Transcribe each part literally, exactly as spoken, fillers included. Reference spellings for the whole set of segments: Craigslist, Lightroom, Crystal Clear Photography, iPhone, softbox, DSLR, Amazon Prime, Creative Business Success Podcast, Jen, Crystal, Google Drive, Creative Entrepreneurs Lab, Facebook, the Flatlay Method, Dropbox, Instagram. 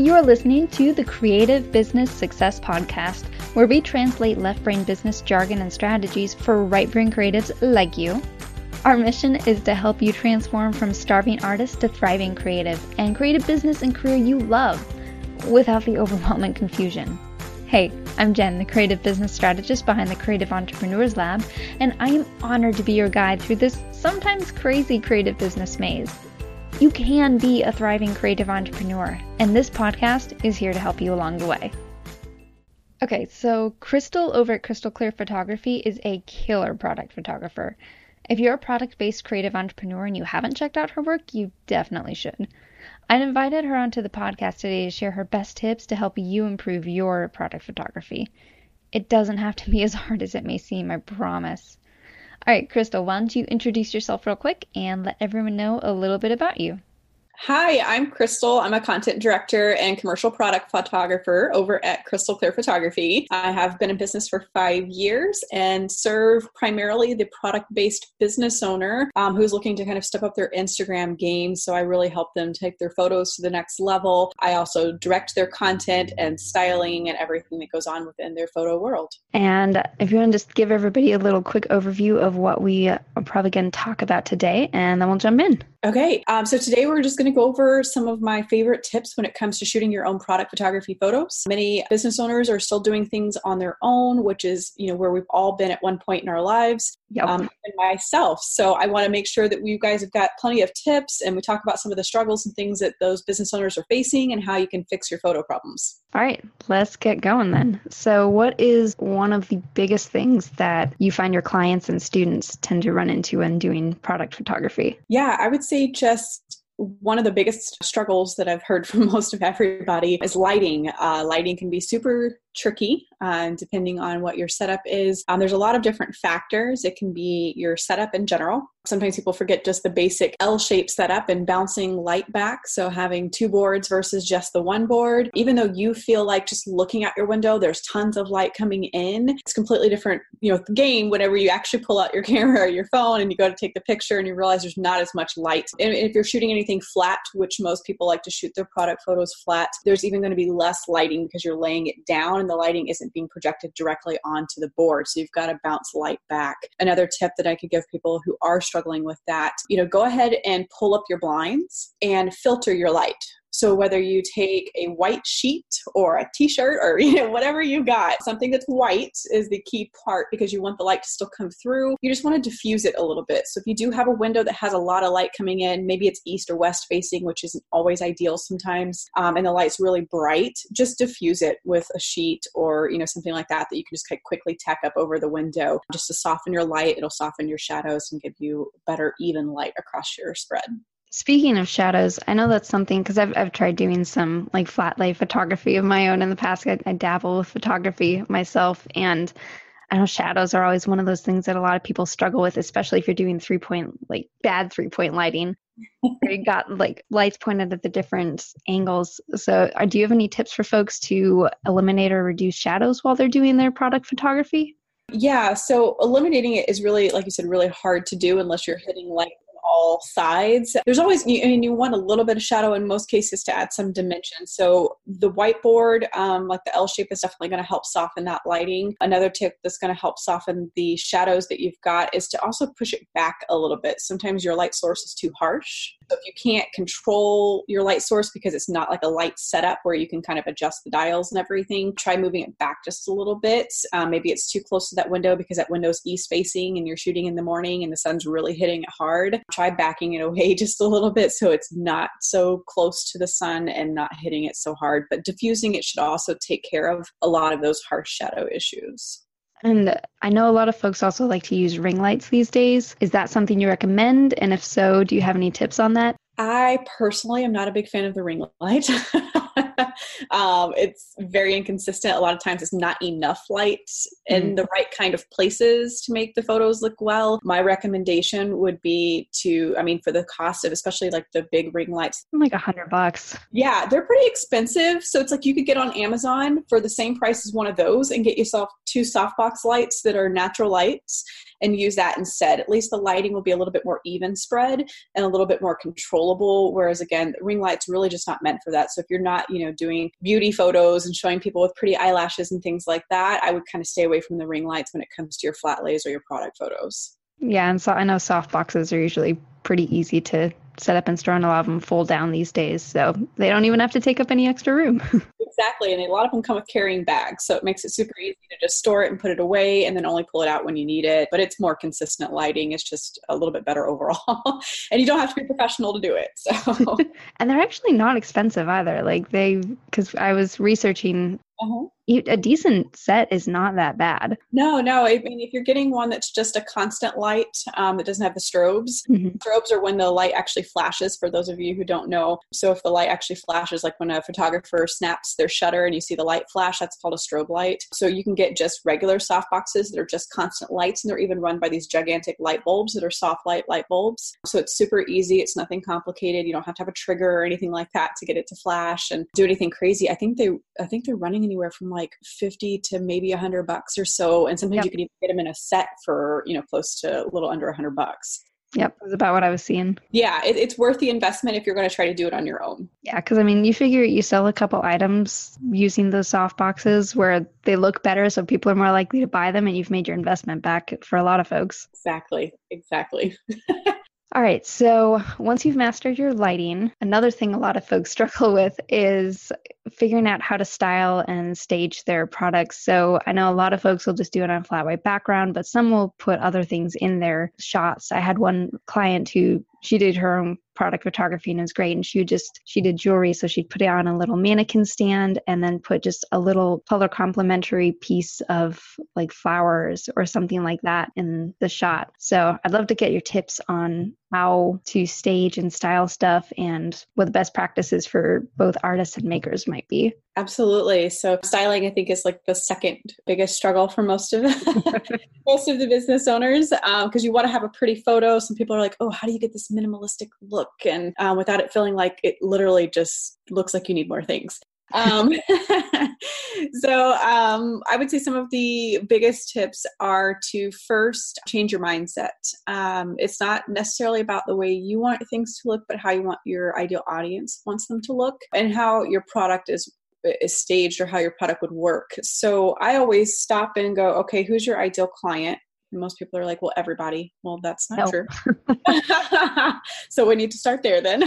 You're listening to the Creative Business Success Podcast, where we translate left-brain business jargon and strategies for right-brain creatives like you. Our mission is to help you transform from starving artist to thriving creative and create a business and career you love without the overwhelm and confusion. Hey, I'm Jen, the creative business strategist behind the Creative Entrepreneurs Lab, and I am honored to be your guide through this sometimes crazy creative business maze. You can be a thriving creative entrepreneur, and this podcast is here to help you along the way. Okay, so Crystal over at Crystal Clear Photography is a killer product photographer. If you're a product-based creative entrepreneur and you haven't checked out her work, you definitely should. I invited her onto the podcast today to share her best tips to help you improve your product photography. It doesn't have to be as hard as it may seem, I promise. All right, Crystal, why don't you introduce yourself real quick and let everyone know a little bit about you. Hi, I'm Crystal. I'm a content director and commercial product photographer over at Crystal Clear Photography. I have been in business for five years and serve primarily the product-based business owner um, who's looking to kind of step up their Instagram game. So I really help them take their photos to the next level. I also direct their content and styling and everything that goes on within their photo world. And if you want to just give everybody a little quick overview of what we are probably going to talk about today, and then we'll jump in. Okay. Um, so today we're just going to go over some of my favorite tips when it comes to shooting your own product photography photos. Many business owners are still doing things on their own, which is, you know, where we've all been at one point in our lives, yep. um, and myself. So I want to make sure that you guys have got plenty of tips, and we talk about some of the struggles and things that those business owners are facing and how you can fix your photo problems. All right, let's get going then. So what is one of the biggest things that you find your clients and students tend to run into when doing product photography? Yeah, I would say just one of the biggest struggles that I've heard from most of everybody is lighting. Uh, lighting can be super tricky, uh, depending on what your setup is. Um, there's a lot of different factors. It can be your setup in general. Sometimes people forget just the basic L-shaped setup and bouncing light back. So having two boards versus just the one board, even though you feel like just looking out your window, there's tons of light coming in. It's completely different, you know, game whenever you actually pull out your camera or your phone and you go to take the picture and you realize there's not as much light. And if you're shooting anything flat, which most people like to shoot their product photos flat, there's even going to be less lighting because you're laying it down and the lighting isn't being projected directly onto the board. So you've got to bounce light back. Another tip that I could give people who are struggling with that, you know, go ahead and pull up your blinds and filter your light. So whether you take a white sheet or a t-shirt or, you know, whatever you got, something that's white is the key part because you want the light to still come through. You just want to diffuse it a little bit. So if you do have a window that has a lot of light coming in, maybe it's east or west facing, which isn't always ideal sometimes, um, and the light's really bright, just diffuse it with a sheet or, you know, something like that that you can just kind of quickly tack up over the window just to soften your light. It'll soften your shadows and give you better even light across your spread. Speaking of shadows, I know that's something because I've I've tried doing some like Flatlay photography of my own in the past. I, I dabble with photography myself, and I know shadows are always one of those things that a lot of people struggle with, especially if you're doing three point like bad three point lighting. You got like lights pointed at the different angles. So, do you have any tips for folks to eliminate or reduce shadows while they're doing their product photography? Yeah, so eliminating it is really, like you said, really hard to do unless you're hitting light all sides. There's always, I mean, you want a little bit of shadow in most cases to add some dimension. So the whiteboard, um, like the L shape, is definitely going to help soften that lighting. Another tip that's going to help soften the shadows that you've got is to also push it back a little bit. Sometimes your light source is too harsh. So if you can't control your light source because it's not like a light setup where you can kind of adjust the dials and everything, try moving it back just a little bit. Um, maybe it's too close to that window because that window's east facing and you're shooting in the morning and the sun's really hitting it hard. Try backing it away just a little bit so it's not so close to the sun and not hitting it so hard. But diffusing it should also take care of a lot of those harsh shadow issues. And I know a lot of folks also like to use ring lights these days. Is that something you recommend? And if so, do you have any tips on that? I personally am not a big fan of the ring light. Um, it's very inconsistent. A lot of times it's not enough light in mm-hmm. the right kind of places to make the photos look well. My recommendation would be to, I mean, for the cost of especially like the big ring lights. Like a hundred bucks. Yeah, they're pretty expensive. So it's like you could get on Amazon for the same price as one of those and get yourself two softbox lights that are natural lights and use that instead. At least the lighting will be a little bit more even spread and a little bit more controllable. Whereas again, the ring light's really just not meant for that. So if you're not, you know, know, doing beauty photos and showing people with pretty eyelashes and things like that, I would kind of stay away from the ring lights when it comes to your Flatlays or your product photos. Yeah. And so I know softboxes are usually pretty easy to set up and store, and a lot of them fold down these days. So they don't even have to take up any extra room. Exactly. And a lot of them come with carrying bags. So it makes it super easy to just store it and put it away and then only pull it out when you need it. But it's more consistent lighting. It's just a little bit better overall. And you don't have to be professional to do it. So, and they're actually not expensive either. Like they, because I was researching uh-huh. a decent set is not that bad. No, no. I mean, if you're getting one that's just a constant light um, that doesn't have the strobes, mm-hmm. strobes are when the light actually flashes, for those of you who don't know. So if the light actually flashes, like when a photographer snaps their shutter and you see the light flash, that's called a strobe light. So you can get just regular soft boxes that are just constant lights, and they're even run by these gigantic light bulbs that are soft light light bulbs. So it's super easy. It's nothing complicated. You don't have to have a trigger or anything like that to get it to flash and do anything crazy. I think they, I think they're running anywhere from like fifty to maybe a hundred bucks or so. And sometimes yep. you can even get them in a set for, you know, close to a little under a hundred bucks. Yep. That's about what I was seeing. Yeah. It, it's worth the investment if you're going to try to do it on your own. Yeah. Cause I mean, you figure you sell a couple items using those soft boxes where they look better, so people are more likely to buy them, and you've made your investment back for a lot of folks. Exactly. Exactly. All right. So once you've mastered your lighting, another thing a lot of folks struggle with is figuring out how to style and stage their products. So I know a lot of folks will just do it on a flat white background, but some will put other things in their shots. I had one client who, she did her own product photography and it was great. And she would just, she did jewelry. So she'd put it on a little mannequin stand and then put just a little color complementary piece of like flowers or something like that in the shot. So I'd love to get your tips on how to stage and style stuff and what the best practices for both artists and makers might be. Absolutely. So styling, I think, is like the second biggest struggle for most of most of the business owners, because um, you want to have a pretty photo. Some people are like, oh, how do you get this minimalistic look? And um, without it feeling like it literally just looks like you need more things. um, so, um, I would say some of the biggest tips are to first change your mindset. Um, it's not necessarily about the way you want things to look, but how you want your ideal audience wants them to look and how your product is is staged or how your product would work. So I always stop and go, okay, who's your ideal client? And most people are like, well, everybody. Well, that's not no. true. So we need to start there then.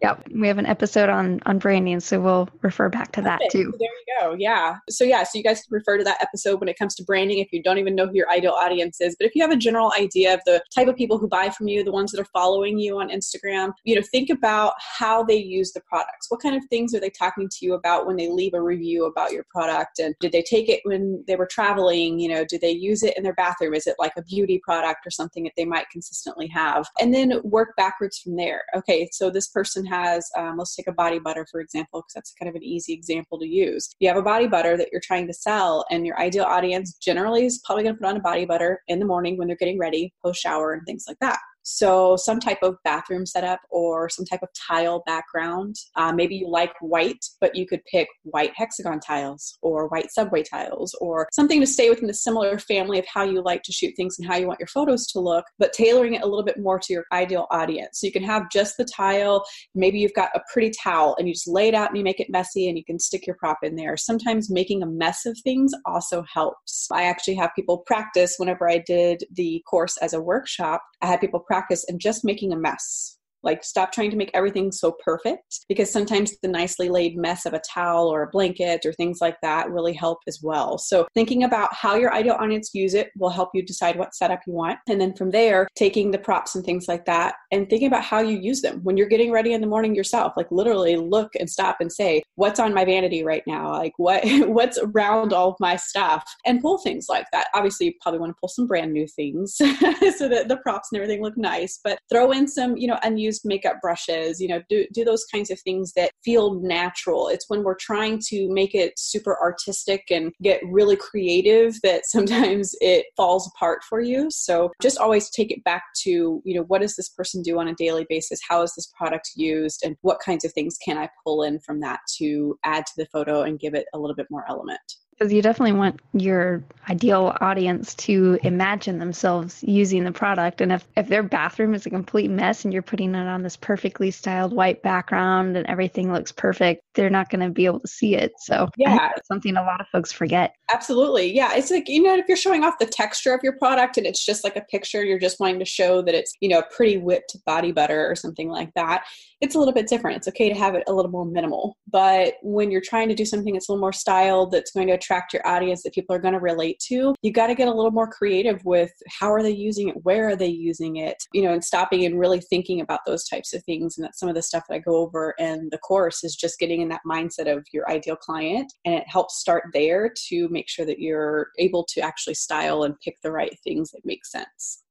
Yep. We have an episode on, on branding, so we'll refer back to that okay. too. So there you go. Yeah. So yeah, so you guys can refer to that episode when it comes to branding if you don't even know who your ideal audience is. But if you have a general idea of the type of people who buy from you, the ones that are following you on Instagram, you know, think about how they use the products. What kind of things are they talking to you about when they leave a review about your product? And did they take it when they were traveling? You know, did they use it in their bathroom? Is it like a beauty product or something that they might consistently have? And then work backwards from there. Okay, so this person has, um, let's take a body butter, for example, because that's kind of an easy example to use. You have a body butter that you're trying to sell, and your ideal audience generally is probably going to put on a body butter in the morning when they're getting ready, post shower and things like that. So some type of bathroom setup or some type of tile background. Uh, maybe you like white, but you could pick white hexagon tiles or white subway tiles or something to stay within the similar family of how you like to shoot things and how you want your photos to look, but tailoring it a little bit more to your ideal audience. So you can have just the tile. Maybe you've got a pretty towel and you just lay it out and you make it messy and you can stick your prop in there. Sometimes making a mess of things also helps. I actually have people practice. Whenever I did the course as a workshop, I had people practice Practice and just making a mess. Like, stop trying to make everything so perfect, because sometimes the nicely laid mess of a towel or a blanket or things like that really help as well. So thinking about how your ideal audience use it will help you decide what setup you want. And then from there, taking the props and things like that and thinking about how you use them when you're getting ready in the morning yourself. Like, literally look and stop and say, what's on my vanity right now? Like, what what's around all of my stuff? And pull things like that. Obviously, you probably want to pull some brand new things so that the props and everything look nice, but throw in some, you know, unused makeup brushes, you know, do, do those kinds of things that feel natural. It's when we're trying to make it super artistic and get really creative that sometimes it falls apart for you. So just always take it back to, you know, what does this person do on a daily basis? How is this product used? And what kinds of things can I pull in from that to add to the photo and give it a little bit more element? Because you definitely want your ideal audience to imagine themselves using the product. And if, if their bathroom is a complete mess and you're putting it on this perfectly styled white background and everything looks perfect, they're not going to be able to see it. So yeah, I think that's something a lot of folks forget. Absolutely. Yeah. It's like, you know, if you're showing off the texture of your product and it's just like a picture, you're just wanting to show that it's, you know, a pretty whipped body butter or something like that. It's a little bit different. It's okay to have it a little more minimal. But when you're trying to do something that's a little more styled, that's going to attract your audience that people are going to relate to, you got to get a little more creative with how are they using it? Where are they using it? You know, and stopping and really thinking about those types of things. And that's some of the stuff that I go over in the course, is just getting in that mindset of your ideal client. And it helps start there to make sure that you're able to actually style and pick the right things that make sense.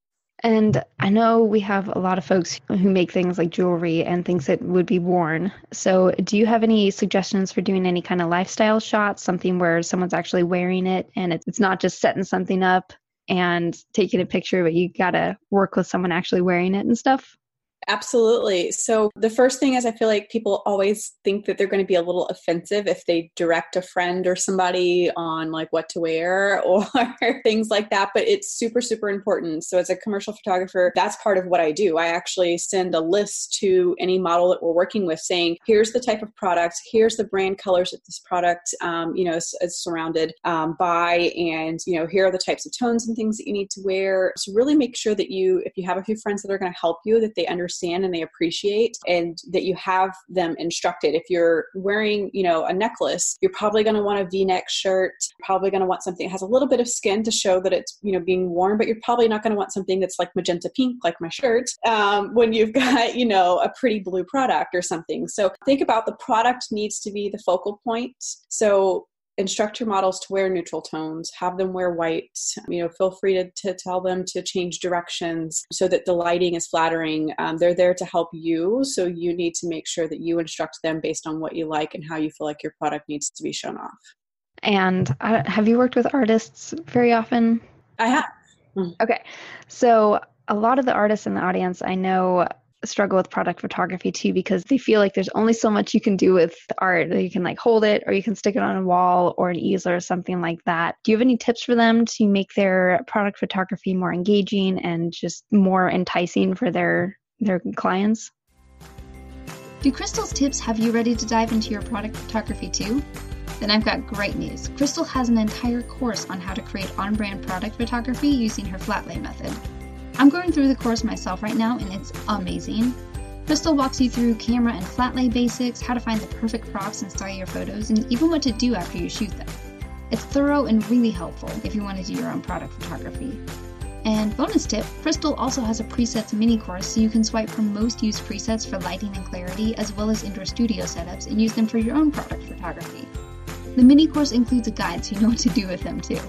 And I know we have a lot of folks who make things like jewelry and things that would be worn. So do you have any suggestions for doing any kind of lifestyle shots, something where someone's actually wearing it and it's not just setting something up and taking a picture, but you got to work with someone actually wearing it and stuff? Absolutely. So the first thing is, I feel like people always think that they're going to be a little offensive if they direct a friend or somebody on like what to wear or things like that, but it's super, super important. So as a commercial photographer, that's part of what I do. I actually send a list to any model that we're working with saying, here's the type of products, here's the brand colors that this product, um, you know, is, is surrounded um, by, and, you know, here are the types of tones and things that you need to wear. So really make sure that you, if you have a few friends that are going to help you, that they understand and they appreciate, and that you have them instructed. If you're wearing, you know, a necklace, you're probably going to want a V-neck shirt, probably going to want something that has a little bit of skin to show that it's, you know, being worn, but you're probably not going to want something that's like magenta pink, like my shirt, um, when you've got, you know, a pretty blue product or something. So think about the product needs to be the focal point. So instruct your models to wear neutral tones, have them wear white, you know, feel free to, to tell them to change directions so that the lighting is flattering. Um, they're there to help you. So you need to make sure that you instruct them based on what you like and how you feel like your product needs to be shown off. And uh, have you worked with artists very often? I have. Okay. So a lot of the artists in the audience I know struggle with product photography too, because they feel like there's only so much you can do with art. You can like hold it, or you can stick it on a wall or an easel or something like that. Do you have any tips for them to make their product photography more engaging and just more enticing for their their clients? Do Crystal's tips have you ready to dive into your product photography too? Then I've got great news. Crystal has an entire course on how to create on-brand product photography using her Flatlay method. I'm going through the course myself right now, and it's amazing. Crystal walks you through camera and Flatlay basics, how to find the perfect props and style your photos, and even what to do after you shoot them. It's thorough and really helpful if you want to do your own product photography. And bonus tip, Crystal also has a presets mini course, so you can swipe from most used presets for lighting and clarity, as well as indoor studio setups, and use them for your own product photography. The mini course includes a guide so you know what to do with them too.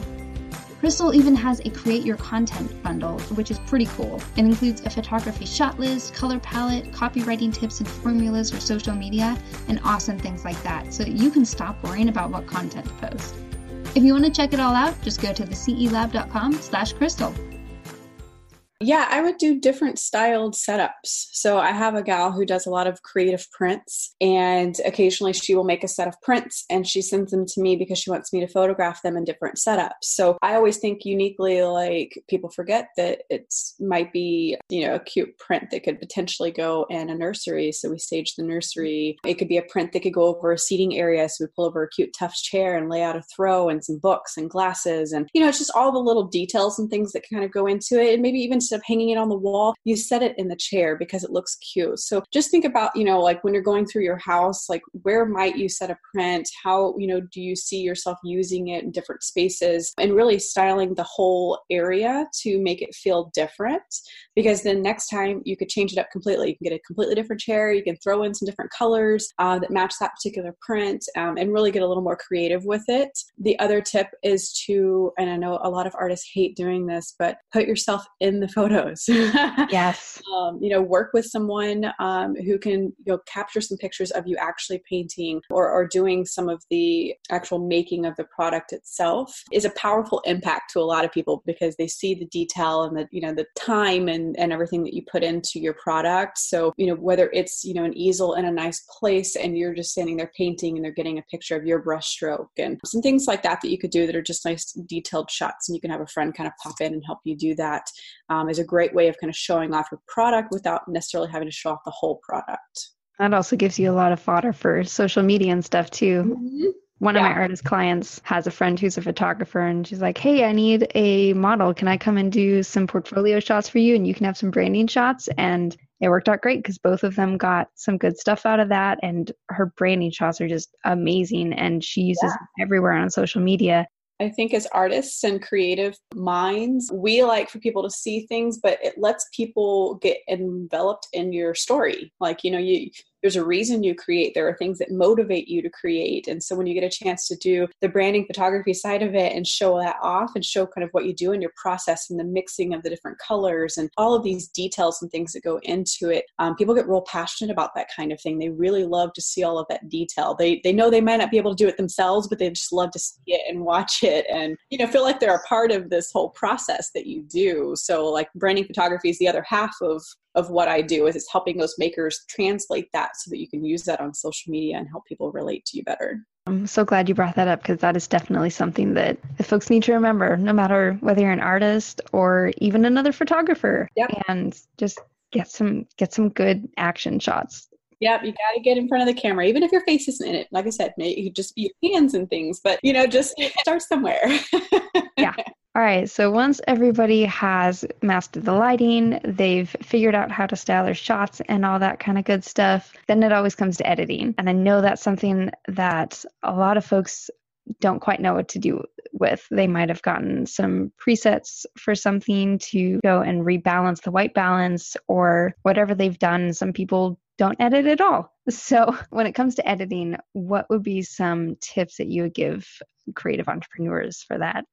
Crystal even has a Create Your Content bundle, which is pretty cool. It includes a photography shot list, color palette, copywriting tips and formulas for social media, and awesome things like that, so you can stop worrying about what content to post. If you want to check it all out, just go to the c e lab dot com slash crystal. Yeah, I would do different styled setups. So I have a gal who does a lot of creative prints, and occasionally she will make a set of prints and she sends them to me because she wants me to photograph them in different setups. So I always think uniquely, like, people forget that it's might be, you know, a cute print that could potentially go in a nursery. So we stage the nursery. It could be a print that could go over a seating area. So we pull over a cute Tufts chair and lay out a throw and some books and glasses. And, you know, it's just all the little details and things that kind of go into it. And maybe even instead of hanging it on the wall, you set it in the chair because it looks cute. So just think about, you know, like when you're going through your house, like where might you set a print? How, you know, do you see yourself using it in different spaces, and really styling the whole area to make it feel different? Because then next time you could change it up completely. You can get a completely different chair. You can throw in some different colors uh, that match that particular print, um, and really get a little more creative with it. The other tip is to, and I know a lot of artists hate doing this, but put yourself in the photos. Yes. Um, you know, work with someone um, who can, you know, capture some pictures of you actually painting or, or doing some of the actual making of the product itself is a powerful impact to a lot of people because they see the detail and the, you know, the time and, and everything that you put into your product. So, you know, whether it's, you know, an easel in a nice place and you're just standing there painting and they're getting a picture of your brush stroke and some things like that that you could do that are just nice detailed shots, and you can have a friend kind of pop in and help you do that um, is a great way of kind of showing off your product without necessarily having to show off the whole product. That also gives you a lot of fodder for social media and stuff too. Mm-hmm. One yeah. of my artist clients has a friend who's a photographer, and she's like, hey, I need a model. Can I come and do some portfolio shots for you? And you can have some branding shots. And it worked out great because both of them got some good stuff out of that. And her branding shots are just amazing. And she uses yeah. them everywhere on social media. I think as artists and creative minds, we like for people to see things, but it lets people get enveloped in your story. Like, you know, you there's a reason you create. There are things that motivate you to create. And so when you get a chance to do the branding photography side of it and show that off and show kind of what you do in your process and the mixing of the different colors and all of these details and things that go into it, um, people get real passionate about that kind of thing. They really love to see all of that detail. They they know they might not be able to do it themselves, but they just love to see it and watch it and, you know, feel like they're a part of this whole process that you do. So like branding photography is the other half of of what I do is it's helping those makers translate that so that you can use that on social media and help people relate to you better. I'm so glad you brought that up because that is definitely something that the folks need to remember, no matter whether you're an artist or even another photographer. Yep. And just get some, get some good action shots. Yep, you got to get in front of the camera, even if your face isn't in it. Like I said, you just be your hands and things, but you know, just start somewhere. Yeah. All right. So once everybody has mastered the lighting, they've figured out how to style their shots and all that kind of good stuff, then it always comes to editing. And I know that's something that a lot of folks don't quite know what to do with. They might have gotten some presets for something to go and rebalance the white balance or whatever they've done. Some people don't edit at all. So when it comes to editing, what would be some tips that you would give creative entrepreneurs for that?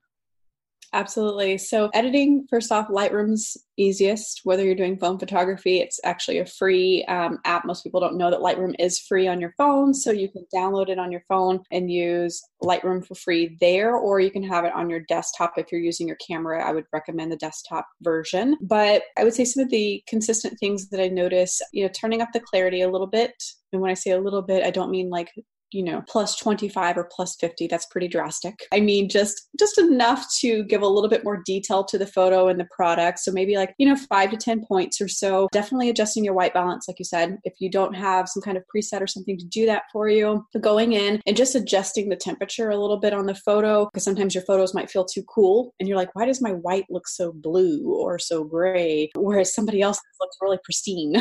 Absolutely. So editing, first off, Lightroom's easiest, whether you're doing phone photography, it's actually a free um, app. Most people don't know that Lightroom is free on your phone. So you can download it on your phone and use Lightroom for free there, or you can have it on your desktop. If you're using your camera, I would recommend the desktop version. But I would say some of the consistent things that I notice, you know, turning up the clarity a little bit. And when I say a little bit, I don't mean like you know, plus twenty-five or plus fifty, that's pretty drastic. I mean, just, just enough to give a little bit more detail to the photo and the product. So maybe like, you know, five to ten points or so, definitely adjusting your white balance. Like you said, if you don't have some kind of preset or something to do that for you, going in and just adjusting the temperature a little bit on the photo, because sometimes your photos might feel too cool. And you're like, why does my white look so blue or so gray? Whereas somebody else looks really pristine.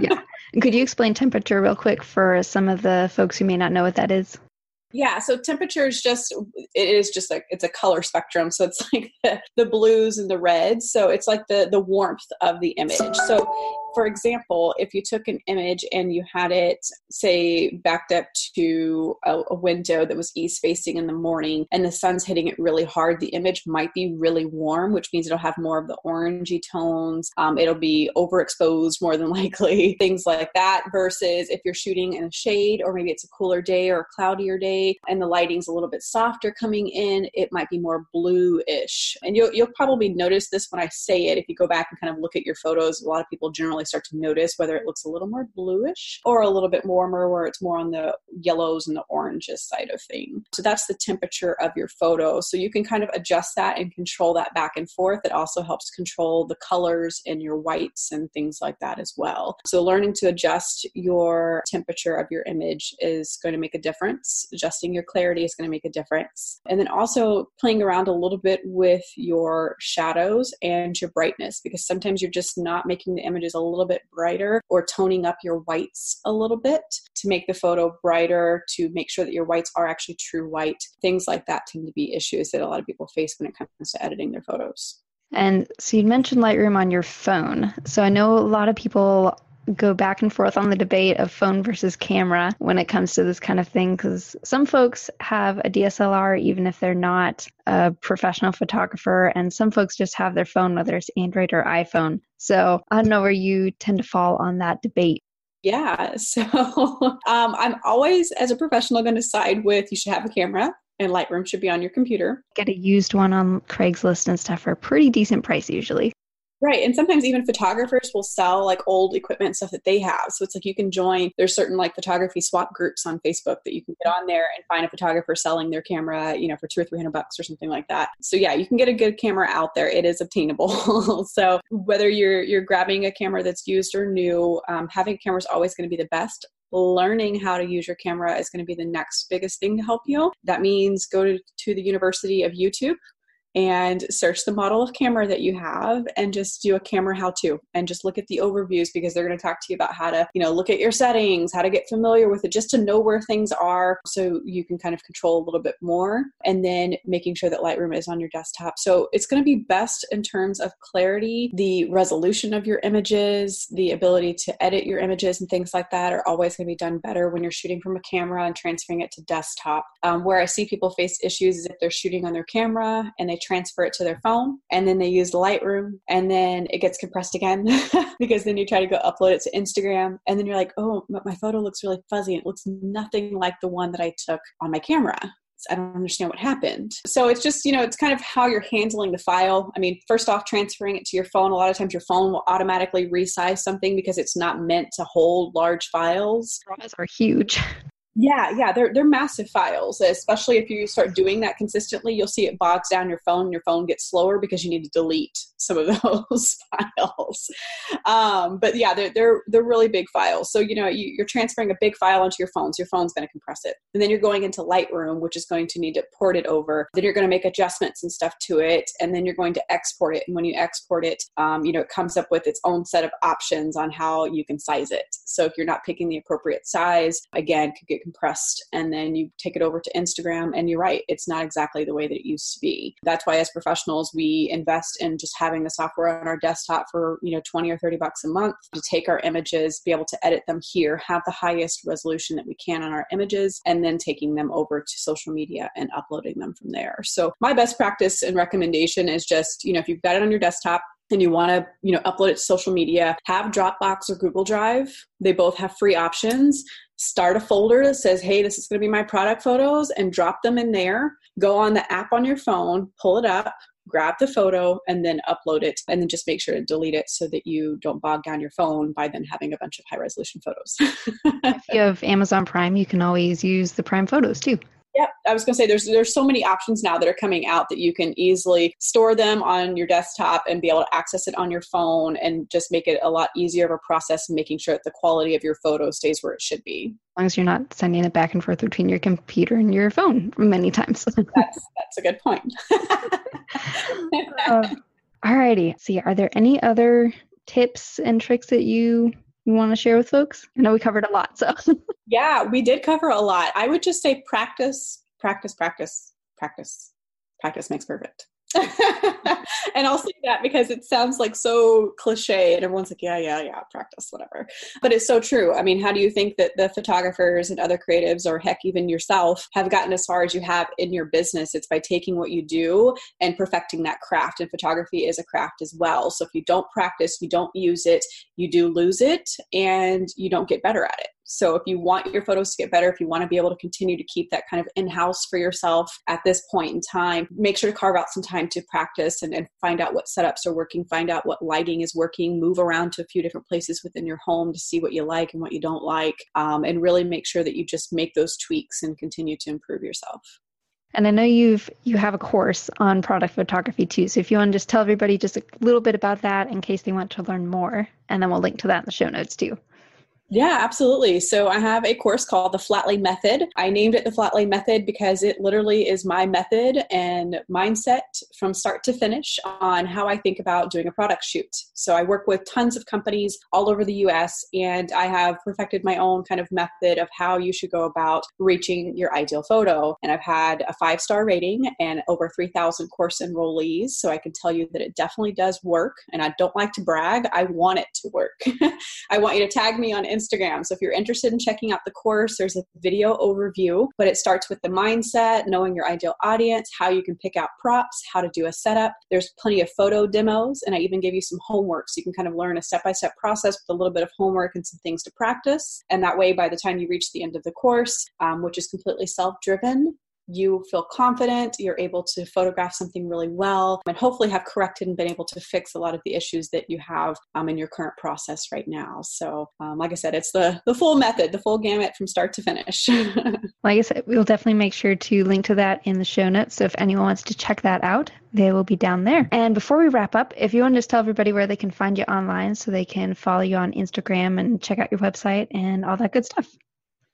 Yeah. Could you explain temperature real quick for some of the folks who may not know what that is? Yeah. So temperature is just, it is just like, it's a color spectrum. So it's like the, the blues and the reds. So it's like the, the warmth of the image. So for example, if you took an image and you had it say backed up to a, a window that was east facing in the morning and the sun's hitting it really hard, the image might be really warm, which means it'll have more of the orangey tones. Um, it'll be overexposed more than likely, things like that, versus if you're shooting in a shade or maybe it's a cooler day or a cloudier day, and the lighting's a little bit softer coming in, it might be more blue-ish. And you'll, you'll probably notice this when I say it. If you go back and kind of look at your photos, a lot of people generally start to notice whether it looks a little more bluish or a little bit warmer where it's more on the yellows and the oranges side of things. So that's the temperature of your photo. So you can kind of adjust that and control that back and forth. It also helps control the colors in your whites and things like that as well. So learning to adjust your temperature of your image is going to make a difference. Adjust your clarity is going to make a difference. And then also playing around a little bit with your shadows and your brightness, because sometimes you're just not making the images a little bit brighter or toning up your whites a little bit to make the photo brighter, to make sure that your whites are actually true white. Things like that tend to be issues that a lot of people face when it comes to editing their photos. And so you mentioned Lightroom on your phone. So I know a lot of people go back and forth on the debate of phone versus camera when it comes to this kind of thing, because some folks have a D S L R even if they're not a professional photographer, and some folks just have their phone, whether it's Android or iPhone. So I don't know where you tend to fall on that debate. Yeah, so um, I'm always, as a professional, going to side with you should have a camera and Lightroom should be on your computer. Get a used one on Craigslist and stuff for a pretty decent price usually. Right. And sometimes even photographers will sell like old equipment and stuff that they have. So it's like you can join, there's certain like photography swap groups on Facebook that you can get on there and find a photographer selling their camera, you know, for two or three hundred bucks or something like that. So yeah, you can get a good camera out there. It is obtainable. So whether you're you're grabbing a camera that's used or new, um, having a camera is always going to be the best. Learning how to use your camera is going to be the next biggest thing to help you. That means go to, to the University of YouTube and search the model of camera that you have and just do a camera how-to and just look at the overviews, because they're going to talk to you about how to, you know, look at your settings, how to get familiar with it, just to know where things are so you can kind of control a little bit more, and then making sure that Lightroom is on your desktop. So it's going to be best in terms of clarity, the resolution of your images, the ability to edit your images and things like that are always going to be done better when you're shooting from a camera and transferring it to desktop. Um, where I see people face issues is if they're shooting on their camera and they transfer it to their phone and then they use Lightroom and then it gets compressed again because then you try to go upload it to Instagram and then you're like, oh, but my photo looks really fuzzy. It looks nothing like the one that I took on my camera. I don't understand what happened. So it's just, you know, it's kind of how you're handling the file. I mean, first off, transferring it to your phone. A lot of times your phone will automatically resize something because it's not meant to hold large files. Files are huge. Yeah, yeah, they're they're massive files, especially if you start doing that consistently, you'll see it bogs down your phone, and your phone gets slower because you need to delete some of those files. Um, but yeah, they're, they're, they're really big files. So, you know, you, you're transferring a big file onto your phone, so your phone's going to compress it. And then you're going into Lightroom, which is going to need to port it over. Then you're going to make adjustments and stuff to it. And then you're going to export it. And when you export it, um, you know, it comes up with its own set of options on how you can size it. So if you're not picking the appropriate size, again, it could get compressed. And then you take it over to Instagram and you're right, it's not exactly the way that it used to be. That's why as professionals, we invest in just having the software on our desktop for, you know, twenty or thirty bucks a month to take our images, be able to edit them here, have the highest resolution that we can on our images, and then taking them over to social media and uploading them from there. So my best practice and recommendation is just, you know, if you've got it on your desktop, and you want to, you know, upload it to social media, have Dropbox or Google Drive. They both have free options. Start a folder that says, hey, this is going to be my product photos, and drop them in there. Go on the app on your phone, pull it up, grab the photo, and then upload it. And then just make sure to delete it so that you don't bog down your phone by then having a bunch of high resolution photos. If you have Amazon Prime, you can always use the Prime photos too. Yep. I was going to say there's there's so many options now that are coming out that you can easily store them on your desktop and be able to access it on your phone and just make it a lot easier of a process, making sure that the quality of your photo stays where it should be. As long as you're not sending it back and forth between your computer and your phone many times. that's, that's a good point. uh, all righty. See, are there any other tips and tricks that you You want to share with folks? I know we covered a lot, so. Yeah, we did cover a lot. I would just say practice, practice, practice, practice. Practice makes perfect. And I'll say that because it sounds like so cliche and everyone's like, yeah, yeah, yeah, practice, whatever. But it's so true. I mean, how do you think that the photographers and other creatives, or heck, even yourself, have gotten as far as you have in your business? It's by taking what you do and perfecting that craft. And photography is a craft as well. So if you don't practice, you don't use it, you do lose it, and you don't get better at it. So if you want your photos to get better, if you want to be able to continue to keep that kind of in-house for yourself at this point in time, make sure to carve out some time to practice and, and find out what setups are working, find out what lighting is working, move around to a few different places within your home to see what you like and what you don't like, um, and really make sure that you just make those tweaks and continue to improve yourself. And I know you've, you have a course on product photography too. So if you want to just tell everybody just a little bit about that in case they want to learn more, and then we'll link to that in the show notes too. Yeah, absolutely. So I have a course called the Flatlay Method. I named it the Flatlay Method because it literally is my method and mindset from start to finish on how I think about doing a product shoot. So I work with tons of companies all over the U S, and I have perfected my own kind of method of how you should go about reaching your ideal photo. And I've had a five-star rating and over three thousand course enrollees. So I can tell you that it definitely does work. And I don't like to brag. I want it to work. I want you to tag me on Instagram. So if you're interested in checking out the course, there's a video overview, but it starts with the mindset, knowing your ideal audience, how you can pick out props, how to do a setup. There's plenty of photo demos, and I even give you some homework. So you can kind of learn a step-by-step process with a little bit of homework and some things to practice. And that way, by the time you reach the end of the course, um, which is completely self-driven, you feel confident, you're able to photograph something really well, and hopefully have corrected and been able to fix a lot of the issues that you have um, in your current process right now. So um, like I said, it's the, the full method, the full gamut from start to finish. Like I said, we'll definitely make sure to link to that in the show notes. So if anyone wants to check that out, they will be down there. And before we wrap up, if you want to just tell everybody where they can find you online so they can follow you on Instagram and check out your website and all that good stuff.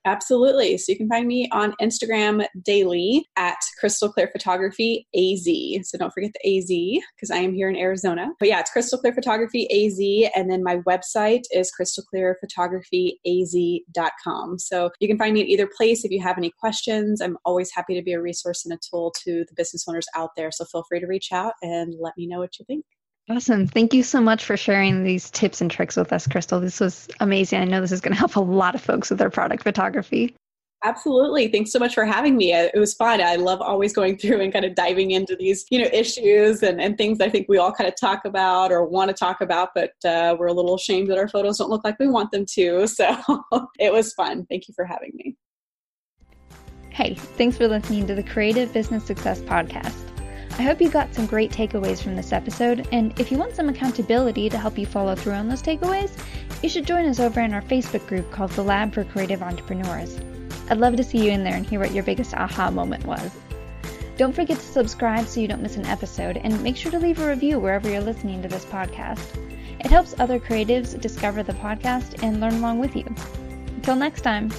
Absolutely. So you can find me on Instagram daily at Crystal Clear Photography A Z. So don't forget the A Z because I am here in Arizona. But yeah, it's Crystal Clear Photography A Z. And then my website is crystal clear photography a z dot com. So you can find me at either place. If you have any questions, I'm always happy to be a resource and a tool to the business owners out there. So feel free to reach out and let me know what you think. Awesome. Thank you so much for sharing these tips and tricks with us, Crystal. This was amazing. I know this is going to help a lot of folks with their product photography. Absolutely. Thanks so much for having me. It was fun. I love always going through and kind of diving into these, you know, issues and, and things that I think we all kind of talk about or want to talk about, but uh, we're a little ashamed that our photos don't look like we want them to. So it was fun. Thank you for having me. Hey, thanks for listening to the Creative Business Success Podcast. I hope you got some great takeaways from this episode, and if you want some accountability to help you follow through on those takeaways, you should join us over in our Facebook group called The Lab for Creative Entrepreneurs. I'd love to see you in there and hear what your biggest aha moment was. Don't forget to subscribe so you don't miss an episode, and make sure to leave a review wherever you're listening to this podcast. It helps other creatives discover the podcast and learn along with you. Until next time.